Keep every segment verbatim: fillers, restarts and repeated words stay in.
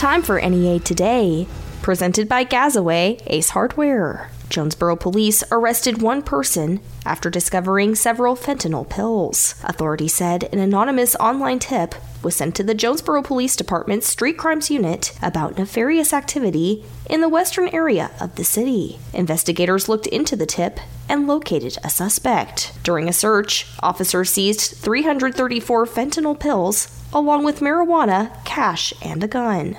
Time for N E A Today, presented by Gazaway Ace Hardware. Jonesboro police arrested one person after discovering several fentanyl pills. Authorities said an anonymous online tip was sent to the Jonesboro Police Department's Street Crimes Unit about nefarious activity in the western area of the city. Investigators looked into the tip and located a suspect. During a search, officers seized three hundred thirty-four fentanyl pills along with marijuana, cash, and a gun.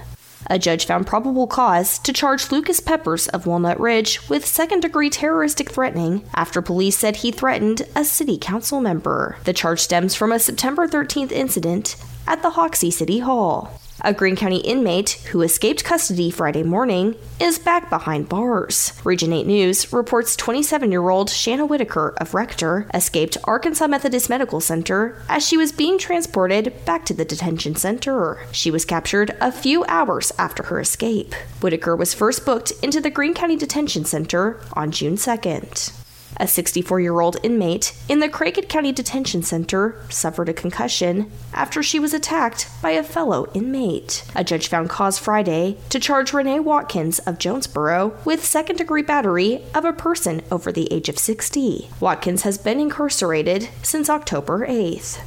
A judge found probable cause to charge Lucas Peppers of Walnut Ridge with second-degree terroristic threatening after police said he threatened a city council member. The charge stems from a September thirteenth incident at the Hoxie City Hall. A Greene County inmate who escaped custody Friday morning is back behind bars. Region eight News reports twenty-seven-year-old Shanna Whitaker of Rector escaped Arkansas Methodist Medical Center as she was being transported back to the detention center. She was captured a few hours after her escape. Whitaker was first booked into the Greene County Detention Center on June second. A sixty-four-year-old inmate in the Craighead County Detention Center suffered a concussion after she was attacked by a fellow inmate. A judge found cause Friday to charge Renee Watkins of Jonesboro with second-degree battery of a person over the age of sixty. Watkins has been incarcerated since October eighth.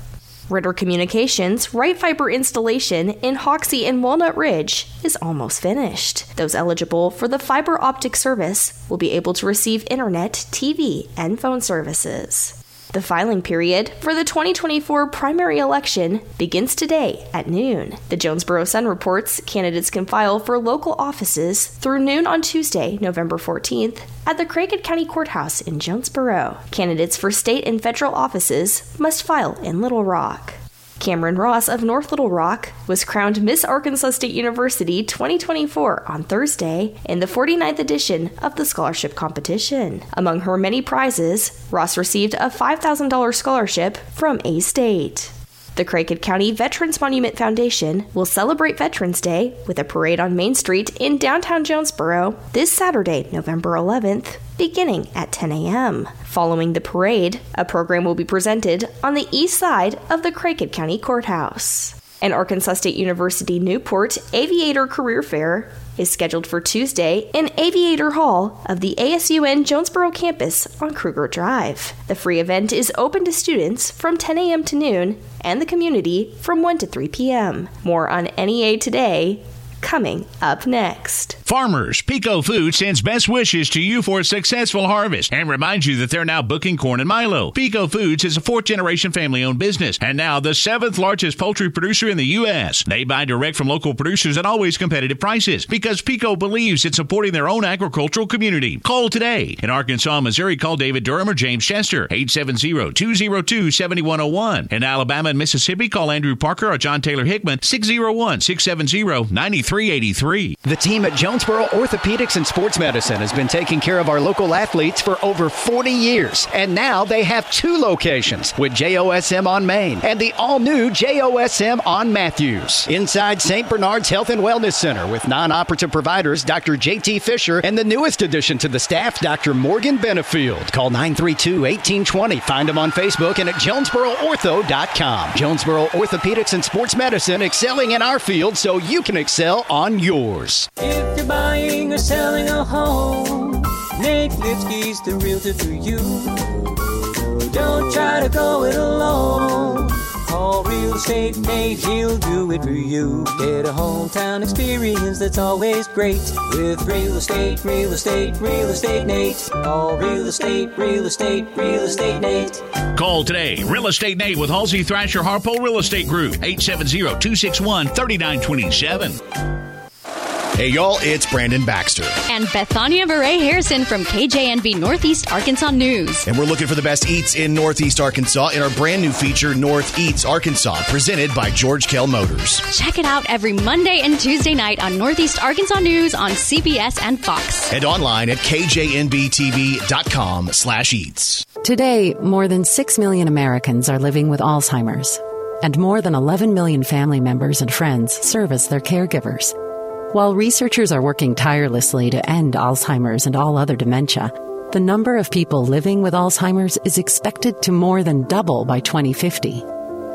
Ritter Communications' Wright Fiber installation in Hoxie and Walnut Ridge is almost finished. Those eligible for the fiber optic service will be able to receive internet, T V, and phone services. The filing period for the twenty twenty-four primary election begins today at noon. The Jonesboro Sun reports candidates can file for local offices through noon on Tuesday, November fourteenth, at the Craighead County Courthouse in Jonesboro. Candidates for state and federal offices must file in Little Rock. Cameron Ross of North Little Rock was crowned Miss Arkansas State University twenty twenty-four on Thursday in the forty-ninth edition of the scholarship competition. Among her many prizes, Ross received a five thousand dollars scholarship from A-State. The Craighead County Veterans Monument Foundation will celebrate Veterans Day with a parade on Main Street in downtown Jonesboro this Saturday, November eleventh, beginning at ten a.m. Following the parade, a program will be presented on the east side of the Craighead County Courthouse. An Arkansas State University Newport Aviator Career Fair is scheduled for Tuesday in Aviator Hall of the A S U N Jonesboro campus on Kruger Drive. The free event is open to students from ten a.m. to noon and the community from one to three p.m. More on N E A Today coming up next. Farmers, Pico Foods sends best wishes to you for a successful harvest and reminds you that they're now booking corn and milo. Pico Foods is a fourth-generation family-owned business and now the seventh-largest poultry producer in the U S. They buy direct from local producers at always competitive prices because Pico believes it's supporting their own agricultural community. Call today. In Arkansas, Missouri, call David Durham or James Chester, eight seven zero, two zero two, seven one zero one. In Alabama and Mississippi, call Andrew Parker or John Taylor Hickman, six oh one, six seven zero, nine three three eight three. The team at Jonesboro Orthopedics and Sports Medicine has been taking care of our local athletes for over forty years. And now they have two locations with J O S M on Main and the all-new J O S M on Matthews. Inside Saint Bernard's Health and Wellness Center with non-operative providers Doctor J T Fisher and the newest addition to the staff, Doctor Morgan Benefield. Call nine three two, one eight two zero. Find them on Facebook and at jonesboro ortho dot com. Jonesboro Orthopedics and Sports Medicine, excelling in our field so you can excel on yours. If you're buying or selling a home, Nick Lipsky's the realtor for you. Don't try to go it alone. Call Real Estate Nate, he'll do it for you. Get a hometown experience that's always great with Real Estate, Real Estate, Real Estate Nate. Call Real Estate, Real Estate, Real Estate Nate. Call today. Real Estate Nate with Halsey Thrasher Harpo Real Estate Group, eight seven zero, two six one, three nine two seven. Hey, y'all, it's Brandon Baxter. And Bethania Beret Harrison from K J N B Northeast Arkansas News. And we're looking for the best eats in Northeast Arkansas in our brand new feature, North Eats Arkansas, presented by George Kell Motors. Check it out every Monday and Tuesday night on Northeast Arkansas News on C B S and Fox. And online at K J N B T V dot com slash eats. Today, more than six million Americans are living with Alzheimer's. And more than eleven million family members and friends serve as their caregivers. While researchers are working tirelessly to end Alzheimer's and all other dementia, the number of people living with Alzheimer's is expected to more than double by twenty fifty.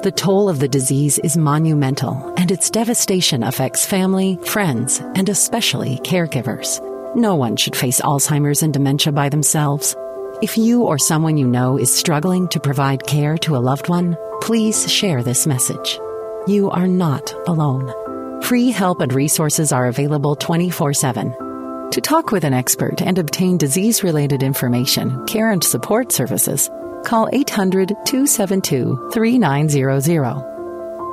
The toll of the disease is monumental, and its devastation affects family, friends, and especially caregivers. No one should face Alzheimer's and dementia by themselves. If you or someone you know is struggling to provide care to a loved one, please share this message. You are not alone. Free help and resources are available twenty-four seven. To talk with an expert and obtain disease-related information, care and support services, call eight hundred, two seven two, three nine zero zero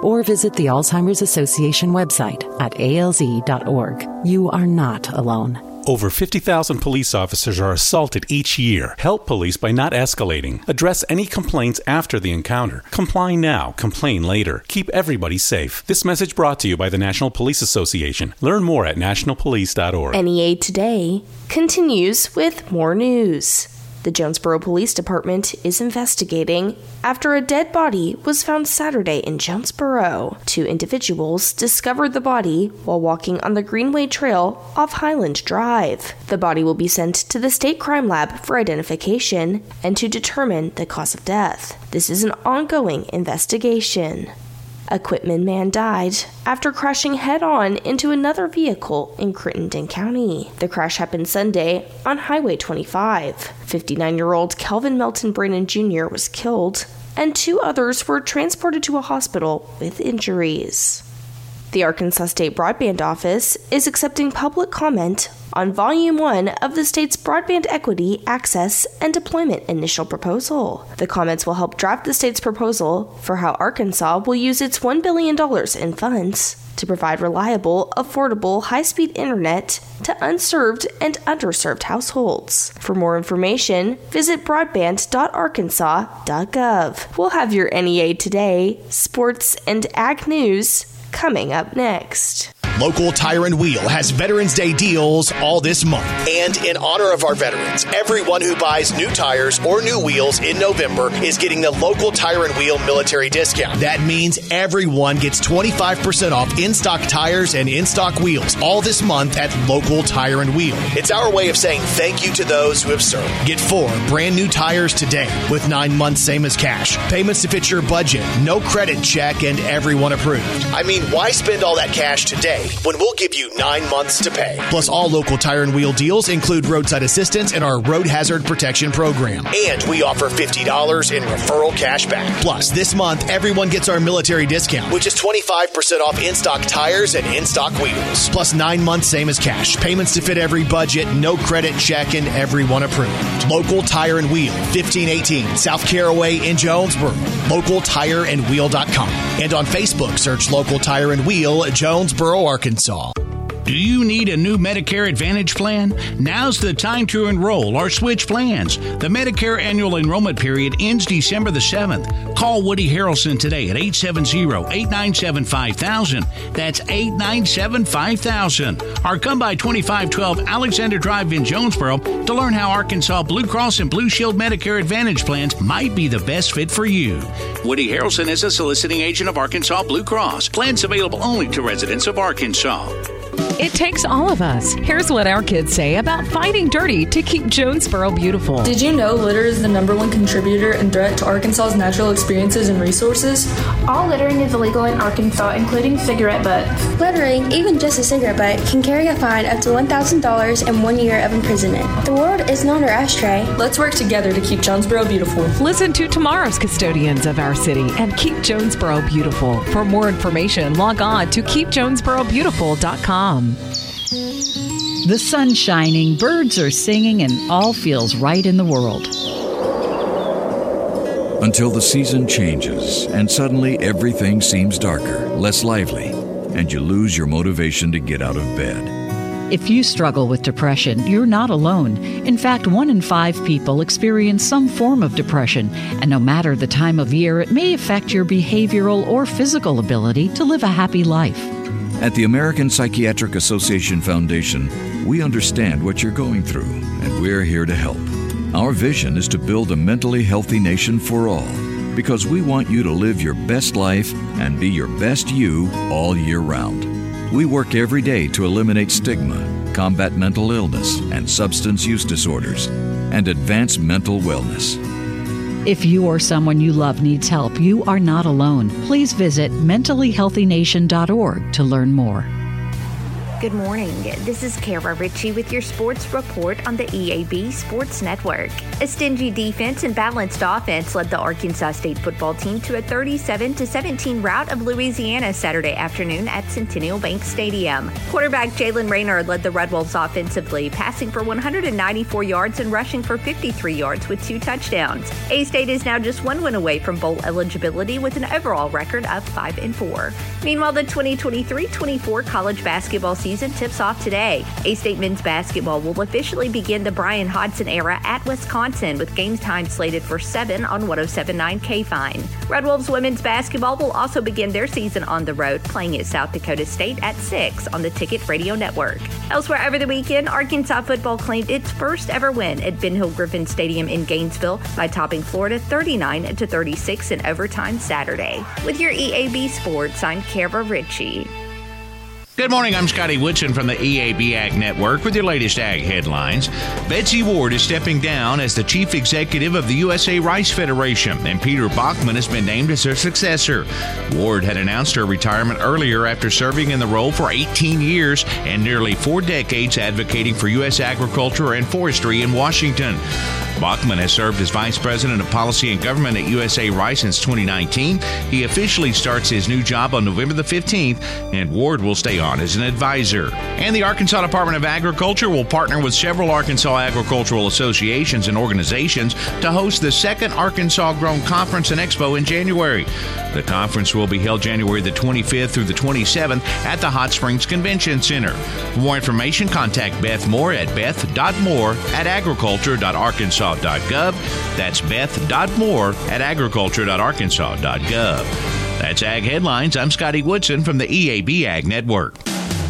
or visit the Alzheimer's Association website at A L Z dot org. You are not alone. Over fifty thousand police officers are assaulted each year. Help police by not escalating. Address any complaints after the encounter. Comply now, complain later. Keep everybody safe. This message brought to you by the National Police Association. Learn more at national police dot org. N E A Today continues with more news. The Jonesboro Police Department is investigating after a dead body was found Saturday in Jonesboro. Two individuals discovered the body while walking on the Greenway Trail off Highland Drive. The body will be sent to the State Crime Lab for identification and to determine the cause of death. This is an ongoing investigation. A Quitman man died after crashing head-on into another vehicle in Crittenden County. The crash happened Sunday on Highway twenty-five. fifty-nine-year-old Kelvin Melton Brandon Junior was killed, and two others were transported to a hospital with injuries. The Arkansas State Broadband Office is accepting public comment on Volume one of the state's Broadband Equity, Access, and Deployment Initial Proposal. The comments will help draft the state's proposal for how Arkansas will use its one billion dollars in funds to provide reliable, affordable, high-speed internet to unserved and underserved households. For more information, visit broadband dot arkansas dot gov. We'll have your N E A Today, sports, and ag news coming up next. Local Tire and Wheel has Veterans Day deals all this month. And in honor of our veterans, everyone who buys new tires or new wheels in November is getting the Local Tire and Wheel military discount. That means everyone gets twenty-five percent off in-stock tires and in-stock wheels all this month at Local Tire and Wheel. It's our way of saying thank you to those who have served. Get four brand new tires today with nine months same as cash. Payments to fit your budget, no credit check, and everyone approved. I mean, why spend all that cash today when we'll give you nine months to pay? Plus, all Local Tire and Wheel deals include roadside assistance and our road hazard protection program. And we offer fifty dollars in referral cash back. Plus, this month, everyone gets our military discount, which is twenty-five percent off in-stock tires and in-stock wheels. Plus, nine months same as cash. Payments to fit every budget, no credit check, and everyone approved. Local Tire and Wheel, fifteen eighteen South Caraway in Jonesboro. local tire and wheel dot com. And on Facebook, search Local Tire and Wheel at Jonesboro, Arkansas. Do you need a new Medicare Advantage plan? Now's the time to enroll or switch plans. The Medicare annual enrollment period ends December the seventh. Call Woody Harrelson today at eight seven zero, eight nine seven, five thousand. That's eight nine seven, five thousand. Or come by twenty-five twelve Alexander Drive in Jonesboro to learn how Arkansas Blue Cross and Blue Shield Medicare Advantage plans might be the best fit for you. Woody Harrelson is a soliciting agent of Arkansas Blue Cross. Plans available only to residents of Arkansas. It takes all of us. Here's what our kids say about fighting dirty to keep Jonesboro beautiful. Did you know litter is the number one contributor and threat to Arkansas's natural experiences and resources? All littering is illegal in Arkansas, including cigarette butts. Littering, even just a cigarette butt, can carry a fine up to one thousand dollars and one year of imprisonment. The world is not our ashtray. Let's work together to keep Jonesboro beautiful. Listen to tomorrow's custodians of our city and keep Jonesboro beautiful. For more information, log on to keep jonesboro beautiful dot com. The sun's shining, birds are singing, and all feels right in the world. Until the season changes and suddenly everything seems darker, less lively, and you lose your motivation to get out of bed. If you struggle with depression, you're not alone. In fact, one in five people experience some form of depression, and no matter the time of year, it may affect your behavioral or physical ability to live a happy life. At the American Psychiatric Association Foundation, we understand what you're going through, and we're here to help. Our vision is to build a mentally healthy nation for all, because we want you to live your best life and be your best you all year round. We work every day to eliminate stigma, combat mental illness and substance use disorders, and advance mental wellness. If you or someone you love needs help, you are not alone. Please visit mentally healthy nation dot org to learn more. Good morning. This is Kara Ritchie with your sports report on the E A B Sports Network. A stingy defense and balanced offense led the Arkansas State football team to a thirty-seven to seventeen rout of Louisiana Saturday afternoon at Centennial Bank Stadium. Quarterback Jalen Raynard led the Red Wolves offensively, passing for one hundred ninety-four yards and rushing for fifty-three yards with two touchdowns. A-State is now just one win away from bowl eligibility with an overall record of five and four. Meanwhile, the twenty twenty-three twenty-four college basketball season Season tips off today. A-State men's basketball will officially begin the Brian Hodson era at Wisconsin, with game time slated for seven on one oh seven point nine K F I N E. Red Wolves women's basketball will also begin their season on the road, playing at South Dakota State at six on the Ticket Radio Network. Elsewhere over the weekend, Arkansas football claimed its first ever win at Ben Hill Griffin Stadium in Gainesville by topping Florida thirty-nine to thirty-six in overtime Saturday. With your E A B Sports, I'm Kara Ritchie. Good morning, I'm Scotty Woodson from the E A B Ag Network with your latest ag headlines. Betsy Ward is stepping down as the chief executive of the U S A Rice Federation, and Peter Bachman has been named as her successor. Ward had announced her retirement earlier after serving in the role for eighteen years and nearly four decades advocating for U S agriculture and forestry in Washington. Bachman has served as Vice President of Policy and Government at U S A Rice since twenty nineteen. He officially starts his new job on November the fifteenth, and Ward will stay on as an advisor. And the Arkansas Department of Agriculture will partner with several Arkansas agricultural associations and organizations to host the second Arkansas Grown Conference and Expo in January. The conference will be held January the twenty-fifth through the twenty-seventh at the Hot Springs Convention Center. For more information, contact Beth Moore at beth dot moore at agriculture dot arkansas dot gov. That's beth dot moore at agriculture dot arkansas dot gov. That's Ag Headlines. I'm Scotty Woodson from the E A B Ag Network.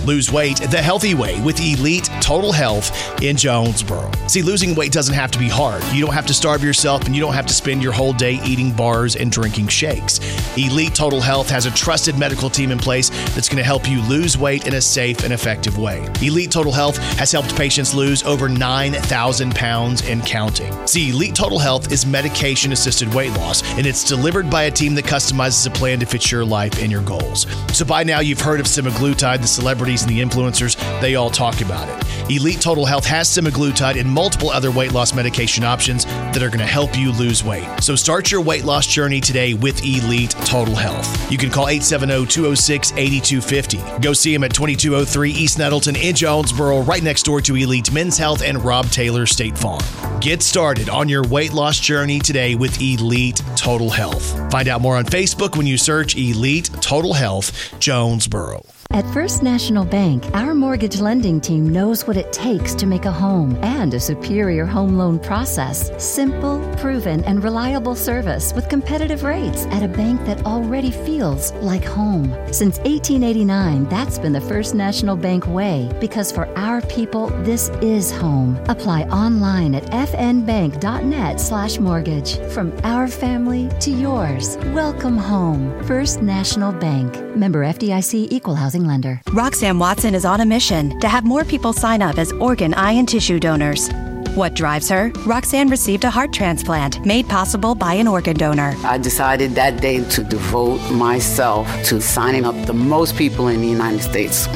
Lose weight the healthy way with Elite Total Health in Jonesboro. See, losing weight doesn't have to be hard. You don't have to starve yourself, and you don't have to spend your whole day eating bars and drinking shakes. Elite Total Health has a trusted medical team in place that's going to help you lose weight in a safe and effective way. Elite Total Health has helped patients lose over nine thousand pounds and counting. See, Elite Total Health is medication-assisted weight loss, and it's delivered by a team that customizes a plan to fit your life and your goals. So by now, you've heard of semaglutide, the celebrity and the influencers, they all talk about it. Elite Total Health has semaglutide and multiple other weight loss medication options that are going to help you lose weight. So start your weight loss journey today with Elite Total Health. You can call eight seven zero, two zero six, eight two five zero. Go see them at twenty-two oh three East Nettleton in Jonesboro, right next door to Elite Men's Health and Rob Taylor State Farm. Get started on your weight loss journey today with Elite Total Health. Find out more on Facebook when you search Elite Total Health Jonesboro. At First National Bank, our mortgage lending team knows what it takes to make a home and a superior home loan process. Simple, proven, and reliable service with competitive rates at a bank that already feels like home. Since eighteen eighty-nine, that's been the First National Bank way, because for our people, this is home. Apply online at f n bank dot net slash mortgage. From our family to yours, welcome home. First National Bank. Member F D I C, Equal Housing Lender. Roxanne Watson is on a mission to have more people sign up as organ, eye, and tissue donors. What drives her? Roxanne received a heart transplant made possible by an organ donor. I decided that day to devote myself to signing up the most people in the United States.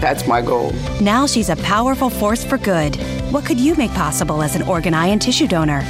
That's my goal. Now she's a powerful force for good. What could you make possible as an organ, eye, and tissue donor?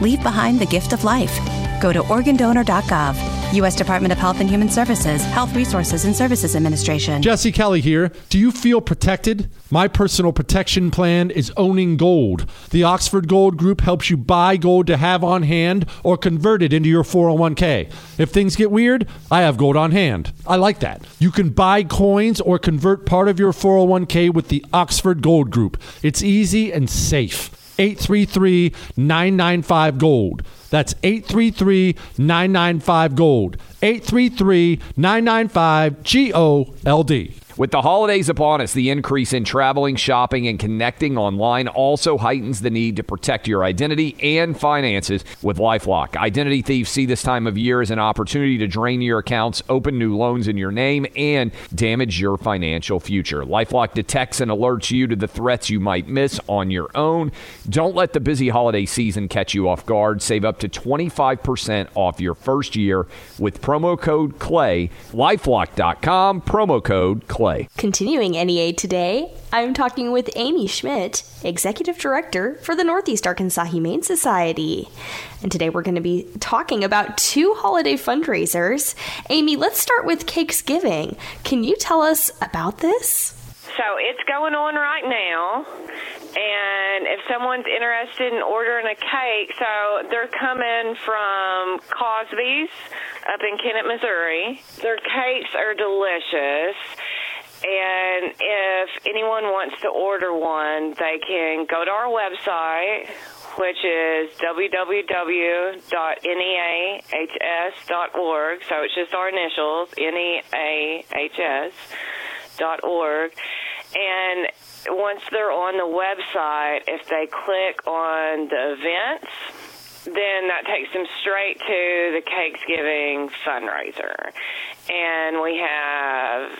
Leave behind the gift of life. Go to organ donor dot gov. U S Department of Health and Human Services, Health Resources and Services Administration. Jesse Kelly here. Do you feel protected? My personal protection plan is owning gold. The Oxford Gold Group helps you buy gold to have on hand or convert it into your four oh one k. If things get weird, I have gold on hand. I like that. You can buy coins or convert part of your four oh one k with the Oxford Gold Group. It's easy and safe. eight three three, nine nine five, GOLD. That's eight three three, nine nine five, GOLD. eight three three, nine nine five, G O L D. With the holidays upon us, the increase in traveling, shopping, and connecting online also heightens the need to protect your identity and finances with LifeLock. Identity thieves see this time of year as an opportunity to drain your accounts, open new loans in your name, and damage your financial future. LifeLock detects and alerts you to the threats you might miss on your own. Don't let the busy holiday season catch you off guard. Save up to twenty-five percent off your first year with promo code CLAY. LifeLock dot com, promo code CLAY. Continuing N E A Today, I'm talking with Amy Schmidt, Executive Director for the Northeast Arkansas Humane Society. And today we're going to be talking about two holiday fundraisers. Amy, let's start with Cakesgiving. Can you tell us about this? So it's going on right now, and if someone's interested in ordering a cake, so they're coming from Cosby's up in Kennett, Missouri. Their cakes are delicious. And if anyone wants to order one, they can go to our website, which is w w w dot n e a h s dot org. So it's just our initials, N E A H S dot org. And once they're on the website, if they click on the events, then that takes them straight to the Cakesgiving fundraiser. And we have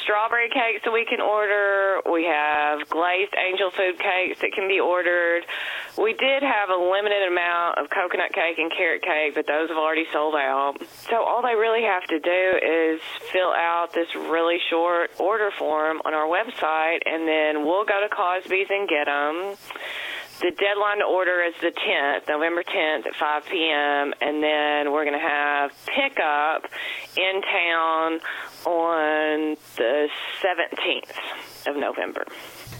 strawberry cakes that we can order. We have glazed angel food cakes that can be ordered. We did have a limited amount of coconut cake and carrot cake, but those have already sold out. So all they really have to do is fill out this really short order form on our website, and then we'll go to Cosby's and get them. The deadline to order is the tenth, November tenth at five p.m., and then we're going to have pickup in town on the seventeenth of November.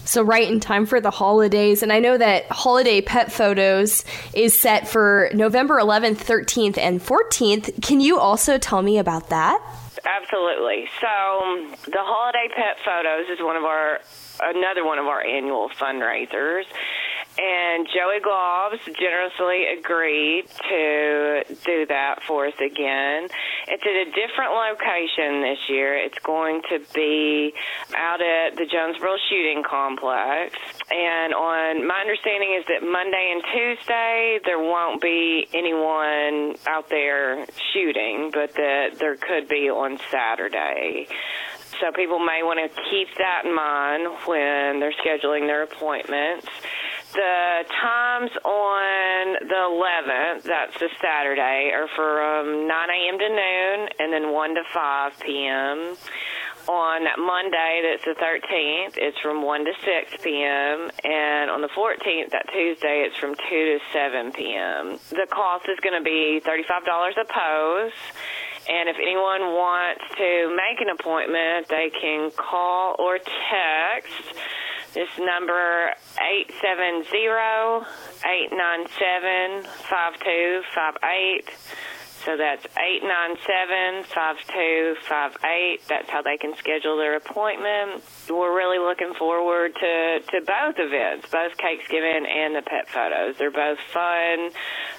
So right in time for the holidays. And I know that Holiday Pet Photos is set for November eleventh, thirteenth, and fourteenth. Can you also tell me about that? Absolutely. So the Holiday Pet Photos is one of our another one of our annual fundraisers. And Joey Globs generously agreed to do that for us again. It's at a different location this year. It's going to be out at the Jonesboro Shooting Complex. And on my understanding is that Monday and Tuesday there won't be anyone out there shooting, but that there could be on Saturday. So people may want to keep that in mind when they're scheduling their appointments. The times on the eleventh, that's the Saturday, are from nine a.m. to noon and then one to five p.m. On Monday, that's the thirteenth, it's from one to six p.m. And on the fourteenth, that Tuesday, it's from two to seven p.m. The cost is going to be thirty-five dollars a pose. And if anyone wants to make an appointment, they can call or text this number, eight seven zero, eight nine seven, five two five eight. So that's eight nine seven, five two five eight. That's how they can schedule their appointment. We're really looking forward to, to both events, both Cakesgiving and the Pet Photos. They're both fun,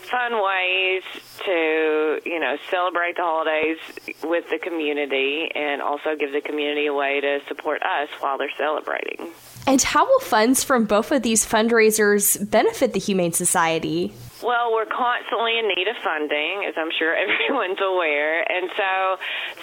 fun ways to, you know, celebrate the holidays with the community and also give the community a way to support us while they're celebrating. And how will funds from both of these fundraisers benefit the Humane Society? Well, we're constantly in need of funding, as I'm sure everyone's aware. And so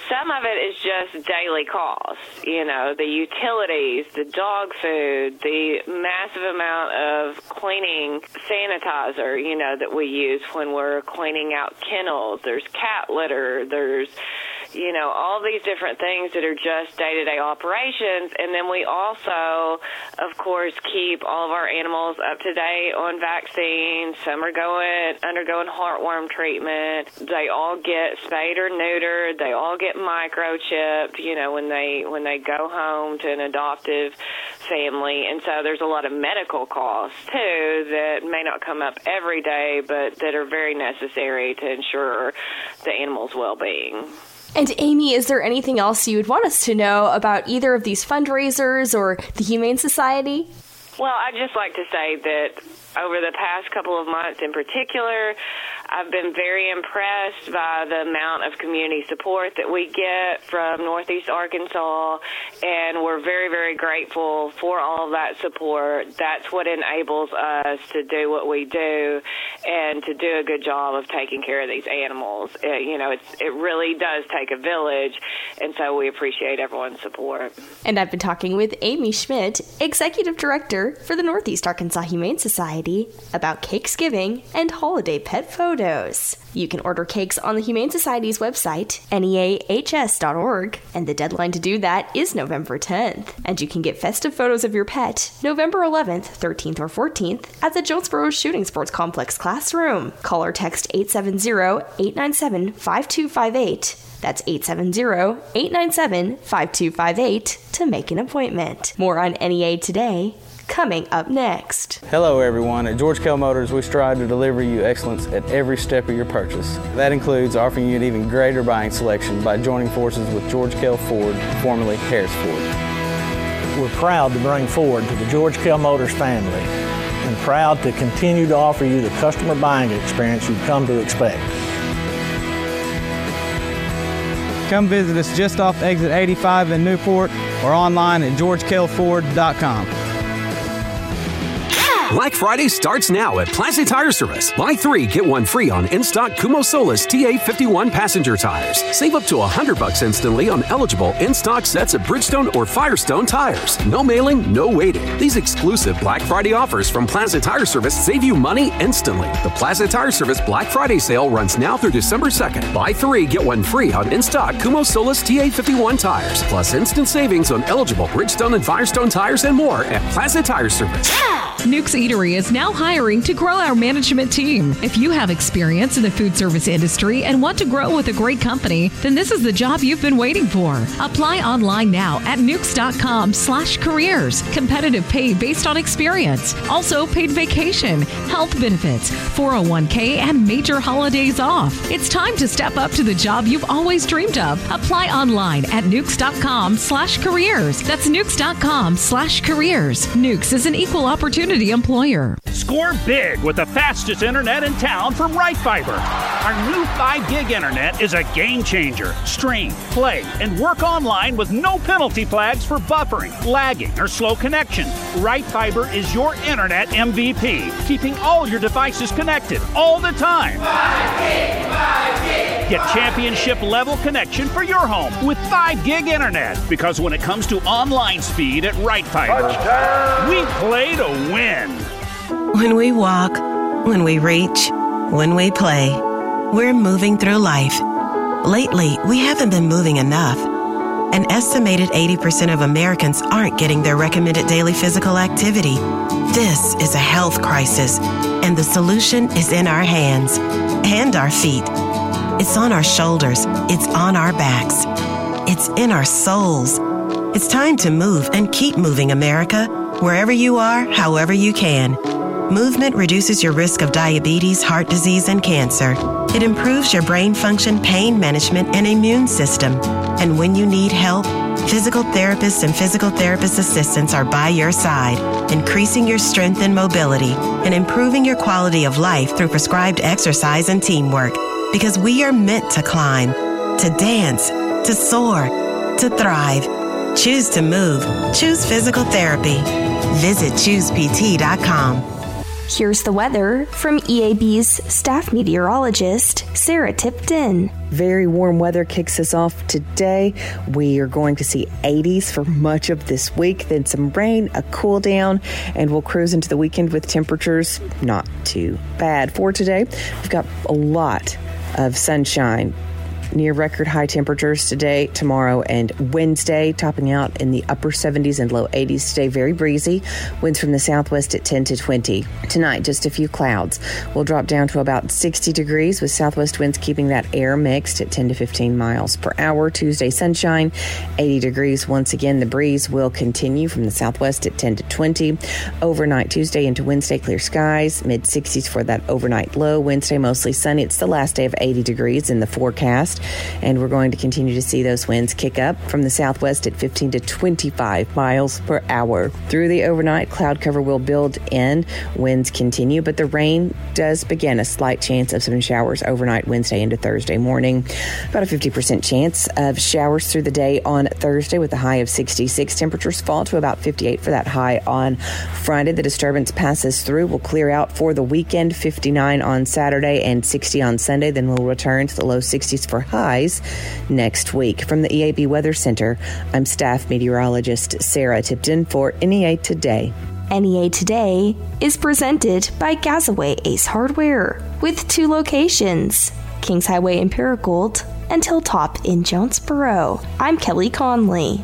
some of it is just daily costs, you know, the utilities, the dog food, the massive amount of cleaning sanitizer, you know, that we use when we're cleaning out kennels. There's cat litter. There's, you know, all these different things that are just day-to-day operations. And then we also, of course, keep all of our animals up to date on vaccines. Some are going Going, undergoing heartworm treatment. They all get spayed or neutered. They all get microchipped, you know, when they when they go home to an adoptive family. And so there's a lot of medical costs, too, that may not come up every day, but that are very necessary to ensure the animal's well-being. And Amy, is there anything else you would want us to know about either of these fundraisers or the Humane Society? Well, I'd just like to say that over the past couple of months in particular, I've been very impressed by the amount of community support that we get from Northeast Arkansas, and we're very, very grateful for all that support. That's what enables us to do what we do and to do a good job of taking care of these animals. It, you know, it's, it really does take a village, and so we appreciate everyone's support. And I've been talking with Amy Schmidt, Executive Director for the Northeast Arkansas Humane Society, about Cakesgiving and holiday pet photos. You can order cakes on the Humane Society's website, N E A H S dot org, and the deadline to do that is November tenth. And you can get festive photos of your pet November eleventh, thirteenth, or fourteenth at the Jonesboro Shooting Sports Complex classroom. Call or text eight seven zero, eight nine seven, five two five eight. That's eight seven zero, eight nine seven, five two five eight to make an appointment. More on N E A Today, coming up next. Hello everyone. At George Kell Motors, we strive to deliver you excellence at every step of your purchase. That includes offering you an even greater buying selection by joining forces with George Kell Ford, formerly Harris Ford. We're proud to bring Ford to the George Kell Motors family and proud to continue to offer you the customer buying experience you've come to expect. Come visit us just off exit eighty-five in Newport or online at george kell ford dot com. Black Friday starts now at Plaza Tire Service. Buy three, get one free on in-stock Kumo-Solus T A fifty-one passenger tires. Save up to one hundred bucks instantly on eligible in-stock sets of Bridgestone or Firestone tires. No mailing, no waiting. These exclusive Black Friday offers from Plaza Tire Service save you money instantly. The Plaza Tire Service Black Friday sale runs now through December second. Buy three, get one free on in-stock Kumo-Solus T A fifty-one tires, plus instant savings on eligible Bridgestone and Firestone tires and more at Plaza Tire Service. Yeah! Nuke's Eatery is now hiring to grow our management team. If you have experience in the food service industry and want to grow with a great company, then this is the job you've been waiting for. Apply online now at nukes dot com slash careers. Competitive pay based on experience. Also paid vacation, health benefits, four oh one k, and major holidays off. It's time to step up to the job you've always dreamed of. Apply online at nukes dot com slash careers. That's nukes dot com slash careers. Nukes is an equal opportunity employer. Score big with the fastest internet in town from Wright Fiber. Our new five gig internet is a game changer. Stream, play, and work online with no penalty flags for buffering, lagging, or slow connection. Wright Fiber is your internet M V P, keeping all your devices connected all the time. five gig, five gig, get championship level connection for your home with five gig internet, because when it comes to online speed at Wright Fiber, touchdown, we play to win. When we walk, when we reach, when we play, we're moving through life. Lately, we haven't been moving enough. An estimated eighty percent of Americans aren't getting their recommended daily physical activity. This is a health crisis, and the solution is in our hands and our feet. It's on our shoulders. It's on our backs. It's in our souls. It's time to move and keep moving, America. Wherever you are, however you can. Movement reduces your risk of diabetes, heart disease, and cancer. It improves your brain function, pain management, and immune system. And when you need help, physical therapists and physical therapist assistants are by your side, increasing your strength and mobility, and improving your quality of life through prescribed exercise and teamwork. Because we are meant to climb, to dance, to soar, to thrive. Choose to move. Choose physical therapy. Visit choose p t dot com. Here's the weather from E A B's staff meteorologist, Sarah Tipton. Very warm weather kicks us off today. We are going to see eighties for much of this week, then some rain, a cool down, and we'll cruise into the weekend with temperatures not too bad. For today, we've got a lot of sunshine. Near record high temperatures today, tomorrow, and Wednesday, topping out in the upper seventies and low eighties today. Very breezy. Winds from the southwest at ten to twenty. Tonight, just a few clouds. We'll drop down to about sixty degrees with southwest winds keeping that air mixed at ten to fifteen miles per hour. Tuesday, sunshine, eighty degrees. Once again, the breeze will continue from the southwest at ten to twenty. Overnight Tuesday into Wednesday, clear skies, mid sixties for that overnight low. Wednesday, mostly sunny. It's the last day of eighty degrees in the forecast. and we're going to continue to see those winds kick up from the southwest at fifteen to twenty-five miles per hour. Through the overnight, cloud cover will build in, winds continue, but the rain does begin. A slight chance of some showers overnight Wednesday into Thursday morning. About a fifty percent chance of showers through the day on Thursday with a high of sixty-six. Temperatures fall to about fifty-eight for that high on Friday. The disturbance passes through. We'll clear out for the weekend, fifty-nine on Saturday and sixty on Sunday. Then we'll return to the low sixties for highs next week. From the E A B Weather Center, I'm staff meteorologist Sarah Tipton for N E A Today. N E A Today is presented by Gazaway Ace Hardware with two locations, Kings Highway in Paragould and Hilltop in Jonesboro. I'm Kelly Conley.